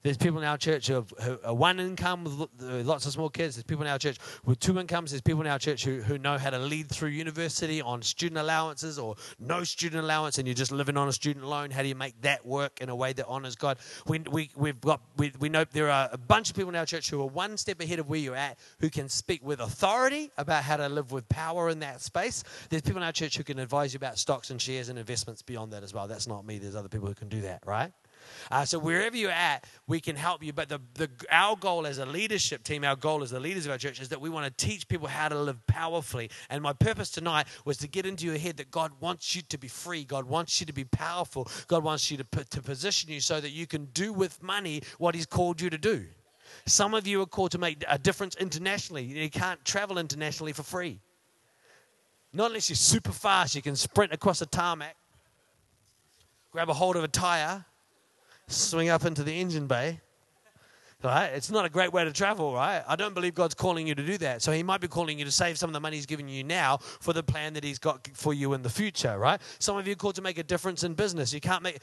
There's people in our church who are one income with lots of small kids. There's people in our church with two incomes. There's people in our church who know how to lead through university on student allowances or no student allowance, and you're just living on a student loan. How do you make that work in a way that honors God? We know there are a bunch of people in our church who are one step ahead of where you're at, who can speak with authority about how to live with power in that space. There's people in our church who can advise you about stocks and shares and investments beyond that as well. That's not me. There's other people who can do that, right? So wherever you're at, we can help you. But our goal as a leadership team, our goal as the leaders of our church is that we want to teach people how to live powerfully. And my purpose tonight was to get into your head that God wants you to be free. God wants you to be powerful. God wants you to position you so that you can do with money what he's called you to do. Some of you are called to make a difference internationally. You can't travel internationally for free. Not unless you're super fast. You can sprint across a tarmac, grab a hold of a tire, swing up into the engine bay, right? It's not a great way to travel, right? I don't believe God's calling you to do that. So he might be calling you to save some of the money he's giving you now for the plan that he's got for you in the future, right? Some of you are called to make a difference in business. If you're going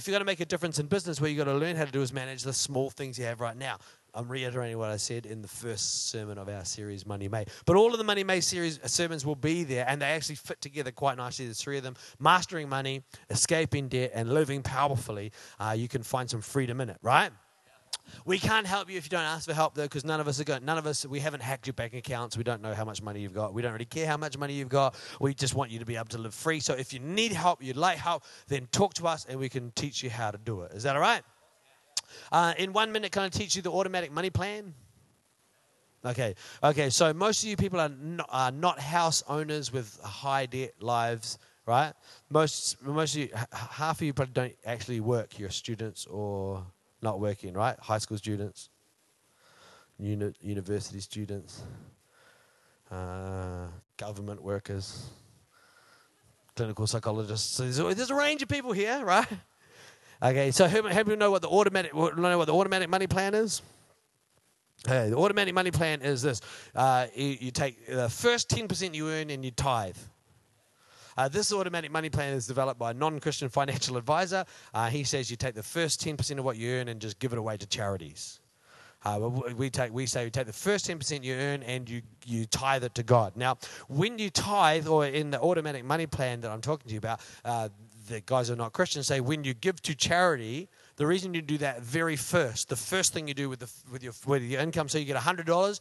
to make a difference in business, what you've got to learn how to do is manage the small things you have right now. I'm reiterating what I said in the first sermon of our series, Money May. But all of the Money May series sermons will be there, and they actually fit together quite nicely. There's three of them: mastering money, escaping debt, and living powerfully. You can find some freedom in it, right? We can't help you if you don't ask for help, though, because we haven't hacked your bank accounts. We don't know how much money you've got. We don't really care how much money you've got. We just want you to be able to live free. So if you need help, you'd like help, then talk to us, and we can teach you how to do it. Is that all right? In 1 minute, can I teach you the automatic money plan? Okay. So most of you people are not house owners with high debt lives, right? Most of you, half of you probably don't actually work. You're students or not working, right? High school students, university students, government workers, clinical psychologists. So there's a range of people here, right? Okay, so have you know what the automatic money plan is? Okay, the automatic money plan is this: you take the first 10% you earn and you tithe. This automatic money plan is developed by a non-Christian financial advisor. He says you take the first 10% of what you earn and just give it away to charities. We say you take the first 10% you earn and you tithe it to God. Now, when you tithe, or in the automatic money plan that I'm talking to you about, the guys who are not Christians say when you give to charity, The reason you do that very first, the first thing you do with your income, so you get $100,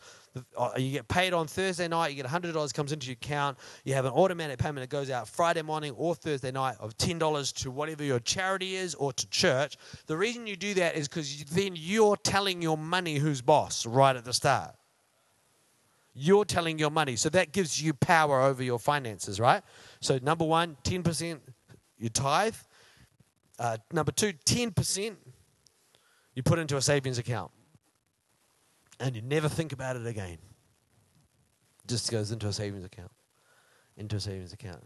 you get paid on Thursday night, you get $100 comes into your account, you have an automatic payment that goes out Friday morning or Thursday night of $10 to whatever your charity is or to church. The reason you do that is because then you're telling your money who's boss right at the start. You're telling your money. So that gives you power over your finances, right? So number one, 10% you tithe. Number two, 10% you put into a savings account. And you never think about it again. Just goes into a savings account. Into a savings account.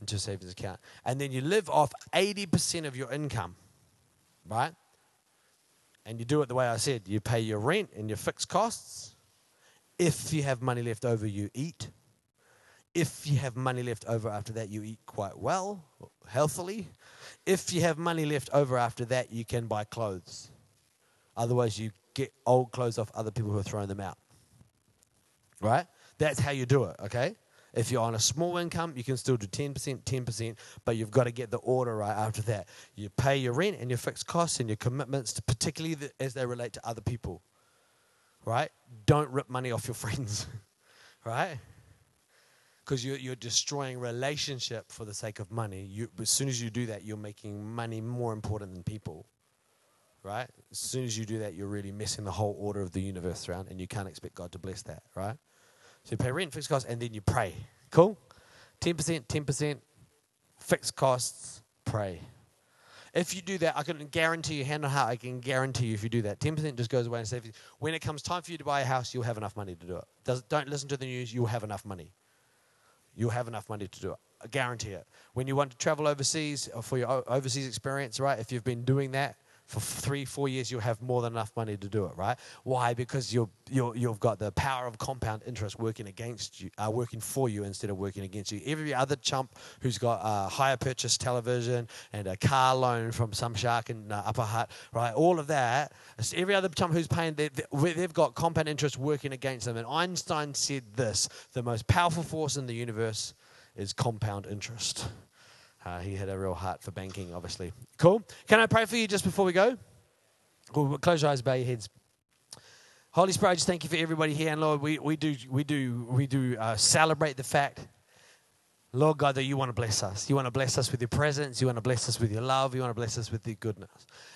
Into a savings account. And then you live off 80% of your income, right? And you do it the way I said. You pay your rent and your fixed costs. If you have money left over, you eat. If you have money left over after that, you eat quite well, healthily. If you have money left over after that, you can buy clothes. Otherwise, you get old clothes off other people who are throwing them out. Right? That's how you do it, okay? If you're on a small income, you can still do 10%, but you've got to get the order right after that. You pay your rent and your fixed costs and your commitments, particularly as they relate to other people. Right? Don't rip money off your friends, right? Because you're destroying relationship for the sake of money. As soon as you do that, you're making money more important than people, right? As soon as you do that, you're really messing the whole order of the universe around, and you can't expect God to bless that, right? So you pay rent, fixed costs, and then you pray. Cool? 10%, fixed costs, pray. If you do that, I can guarantee you, hand on heart, I can guarantee you if you do that, 10% just goes away and saves you. When it comes time for you to buy a house, you'll have enough money to do it. Don't listen to the news, you'll have enough money. You'll have enough money to do it. I guarantee it. When you want to travel overseas or for your overseas experience, right, if you've been doing that for 3-4 years, you'll have more than enough money to do it, right? Why? Because you've got the power of compound interest working against you, working for you instead of working against you. Every other chump who's got hire purchase television and a car loan from some shark in Upper Hutt, right? All of that. Every other chump who's paying, they've got compound interest working against them. And Einstein said this: the most powerful force in the universe is compound interest. He had a real heart for banking, obviously. Cool. Can I pray for you just before we go? Cool. Close your eyes, bow your heads. Holy Spirit, I just thank you for everybody here, and Lord, we do celebrate the fact, Lord God, that you want to bless us. You want to bless us with your presence. You want to bless us with your love. You want to bless us with your goodness.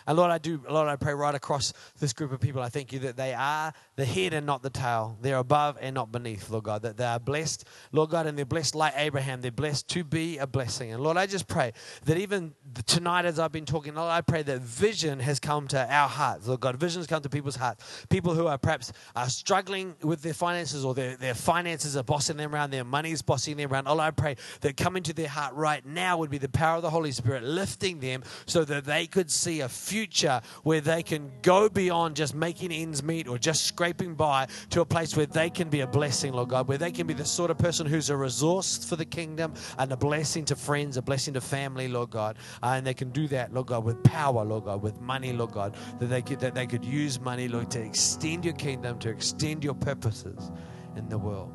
And Lord, I pray right across this group of people, I thank you that they are the head and not the tail. They're above and not beneath, Lord God, that they are blessed, Lord God, and they're blessed like Abraham. They're blessed to be a blessing. And Lord, I just pray that even tonight as I've been talking, Lord, I pray that vision has come to our hearts, Lord God. Vision has come to people's hearts. People who are perhaps struggling with their finances, or their finances are bossing them around, their money is bossing them around. Lord, I pray that come into their heart right now would be the power of the Holy Spirit lifting them so that they could see a future where they can go beyond just making ends meet or just scraping by to a place where they can be a blessing, Lord God, where they can be the sort of person who's a resource for the kingdom and a blessing to friends, a blessing to family, Lord God. And they can do that, Lord God, with power, Lord God, with money, Lord God, that they could use money, Lord, to extend your kingdom, to extend your purposes in the world.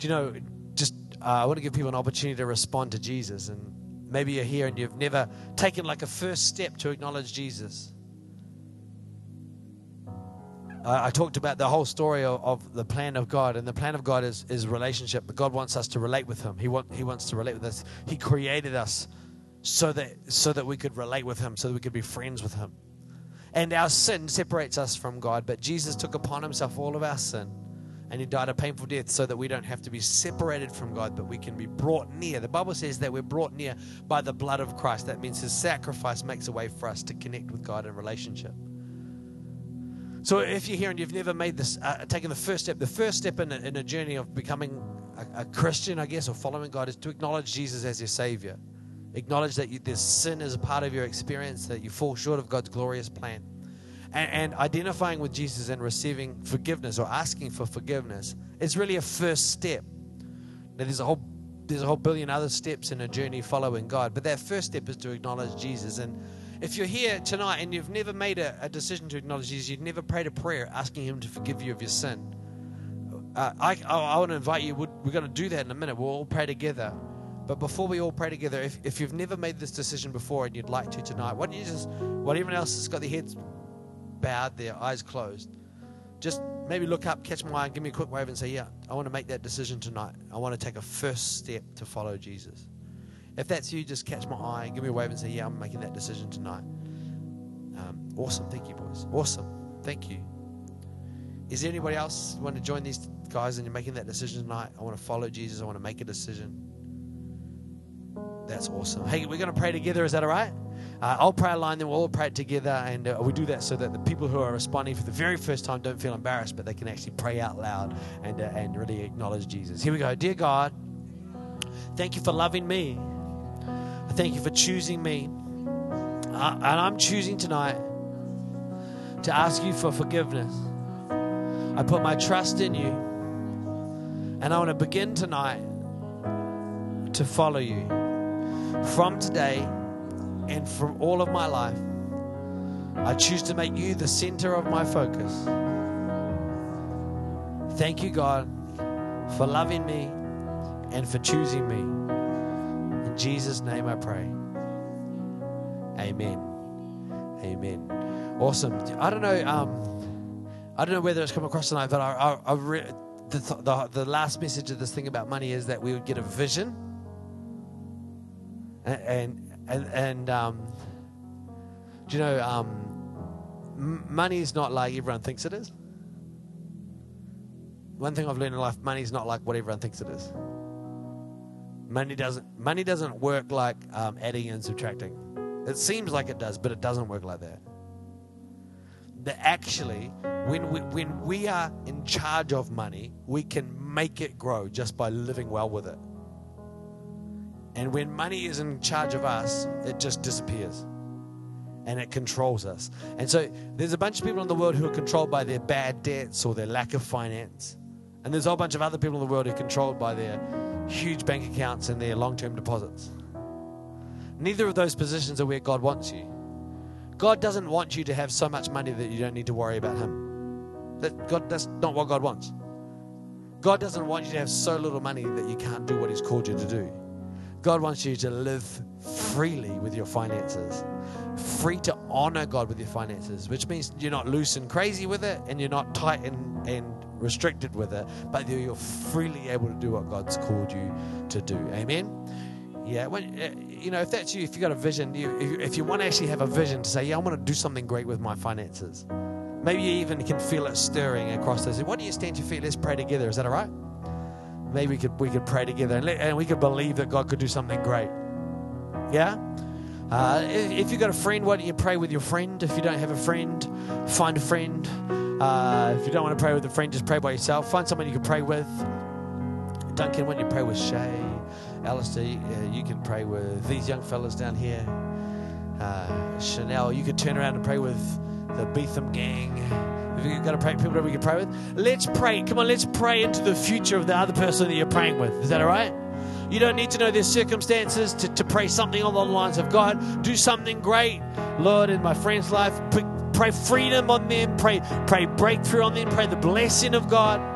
You know, just I want to give people an opportunity to respond to Jesus. And maybe you're here and you've never taken like a first step to acknowledge Jesus. I talked about the whole story of the plan of God, and the plan of God is relationship. But God wants us to relate with him. He wants to relate with us. He created us so that we could relate with him, so that we could be friends with him. And our sin separates us from God, but Jesus took upon himself all of our sin. And he died a painful death so that we don't have to be separated from God, but we can be brought near. The Bible says that we're brought near by the blood of Christ. That means his sacrifice makes a way for us to connect with God in relationship. So if you're here and you've never made this, taken the first step in a journey of becoming a Christian, I guess, or following God, is to acknowledge Jesus as your Savior. Acknowledge that this sin is a part of your experience, that you fall short of God's glorious plan. And identifying with Jesus and receiving forgiveness or asking for forgiveness is really a first step. Now, there's a whole billion other steps in a journey following God, but that first step is to acknowledge Jesus. And if you're here tonight and you've never made a decision to acknowledge Jesus, you've never prayed a prayer asking him to forgive you of your sin, I want to invite you, we're going to do that in a minute. We'll all pray together. But before we all pray together, if you've never made this decision before and you'd like to tonight, why don't you just, while everyone else has got their heads bowed, their eyes closed, just maybe look up, catch my eye, and give me a quick wave and say, yeah, I want to make that decision tonight. I want to take a first step to follow Jesus. If that's you, just catch my eye and give me a wave and say, yeah, I'm making that decision tonight. Awesome. Thank you, boys. Awesome. Thank you. Is there anybody else who want to join these guys and you're making that decision tonight? I want to follow Jesus. I want to make a decision. That's awesome. Hey, we're going to pray together. Is that all right? I'll pray a line, then we'll all pray it together. And we do that so that the people who are responding for the very first time don't feel embarrassed, but they can actually pray out loud and really acknowledge Jesus. Here we go. Dear God, thank you for loving me. Thank you for choosing me. And I'm choosing tonight to ask you for forgiveness. I put my trust in you. And I want to begin tonight to follow you from today and from all of my life. I choose to make you the center of my focus. Thank you, God, for loving me and for choosing me. In Jesus' name I pray. Amen. Amen. Awesome. I don't know whether it's come across tonight, but the last message of this thing about money is that we would get a vision. Do you know, money is not like everyone thinks it is. One thing I've learned in life, money is not like what everyone thinks it is. Money doesn't work like adding and subtracting. It seems like it does, but it doesn't work like that. That actually, when we are in charge of money, we can make it grow just by living well with it. And when money is in charge of us, it just disappears and it controls us. And so there's a bunch of people in the world who are controlled by their bad debts or their lack of finance. And there's a whole bunch of other people in the world who are controlled by their huge bank accounts and their long-term deposits. Neither of those positions are where God wants you. God doesn't want you to have so much money that you don't need to worry about Him. That's not what God wants. God doesn't want you to have so little money that you can't do what He's called you to do. God wants you to live freely with your finances, free to honor God with your finances, which means you're not loose and crazy with it, and you're not tight and restricted with it, but you're freely able to do what God's called you to do. Amen? Yeah, if that's you, if you've got a vision, if you want to actually have a vision to say, yeah, I want to do something great with my finances. Maybe you even can feel it stirring across this. Why don't you stand to your feet? Let's pray together. Is that all right? Maybe we could pray together and we could believe that God could do something great. Yeah? If you've got a friend, why don't you pray with your friend? If you don't have a friend, find a friend. If you don't want to pray with a friend, just pray by yourself. Find someone you can pray with. Duncan, why don't you pray with Shay? Alistair, you can pray with these young fellas down here. Chanel, you could turn around and pray with the Beetham gang. We've got to pray people that we can pray with. Let's pray. Come on, let's pray into the future of the other person that you're praying with. Is that all right? You don't need to know their circumstances to pray something along the lines of, God, do something great, Lord, in my friend's life. Pray freedom on them. Pray breakthrough on them. Pray the blessing of God.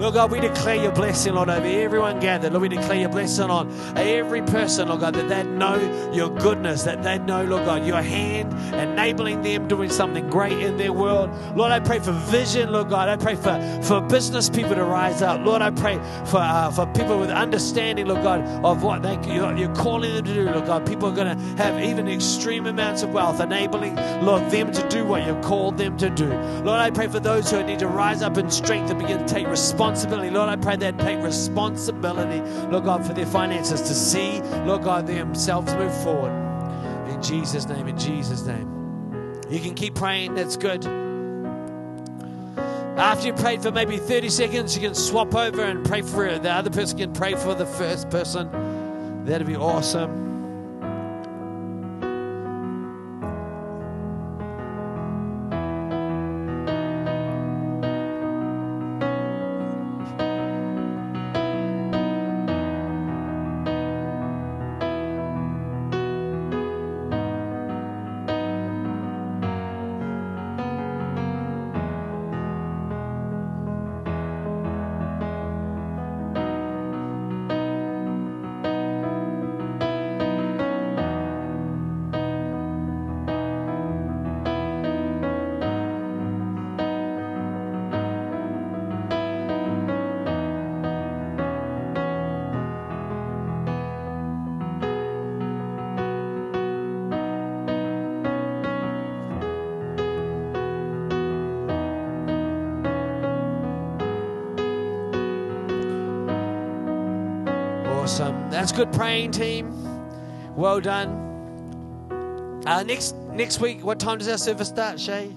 Lord God, we declare your blessing, Lord, over everyone gathered. Lord, we declare your blessing on every person, Lord God, that they know your goodness, that they know, Lord God, your hand enabling them doing something great in their world. Lord, I pray for vision, Lord God. I pray for business people to rise up. Lord, I pray for people with understanding, Lord God, of what you're calling them to do, Lord God. People are going to have even extreme amounts of wealth, enabling, Lord, them to do what you've called them to do. Lord, I pray for those who need to rise up in strength and begin to take responsibility. Lord, I pray they'd take responsibility, Lord God, for their finances to see, Lord God, themselves move forward. In Jesus' name, in Jesus' name. You can keep praying, that's good. After you prayed for maybe 30 seconds, you can swap over and pray for it. The other person can pray for the first person. That'd be awesome. Awesome. That's good praying, team. Well done. Next week, what time does our service start, Shay?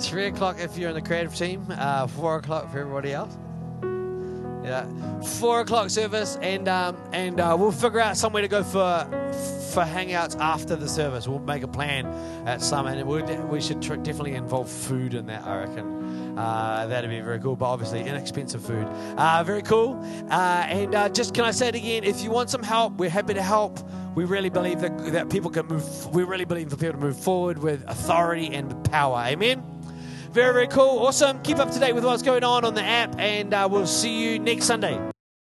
3 o'clock if you're in the creative team. 4 o'clock for everybody else. Yeah, 4 o'clock service, and we'll figure out somewhere to go for hangouts after the service. We'll make a plan at some, and we should definitely involve food in that, I reckon. That'd be very cool, but obviously inexpensive food. Very cool. And just can I say it again? If you want some help, we're happy to help. We really believe that people can move. We really believe for people to move forward with authority and with power. Amen. Very, very cool. Awesome. Keep up to date with what's going on the app, and we'll see you next Sunday.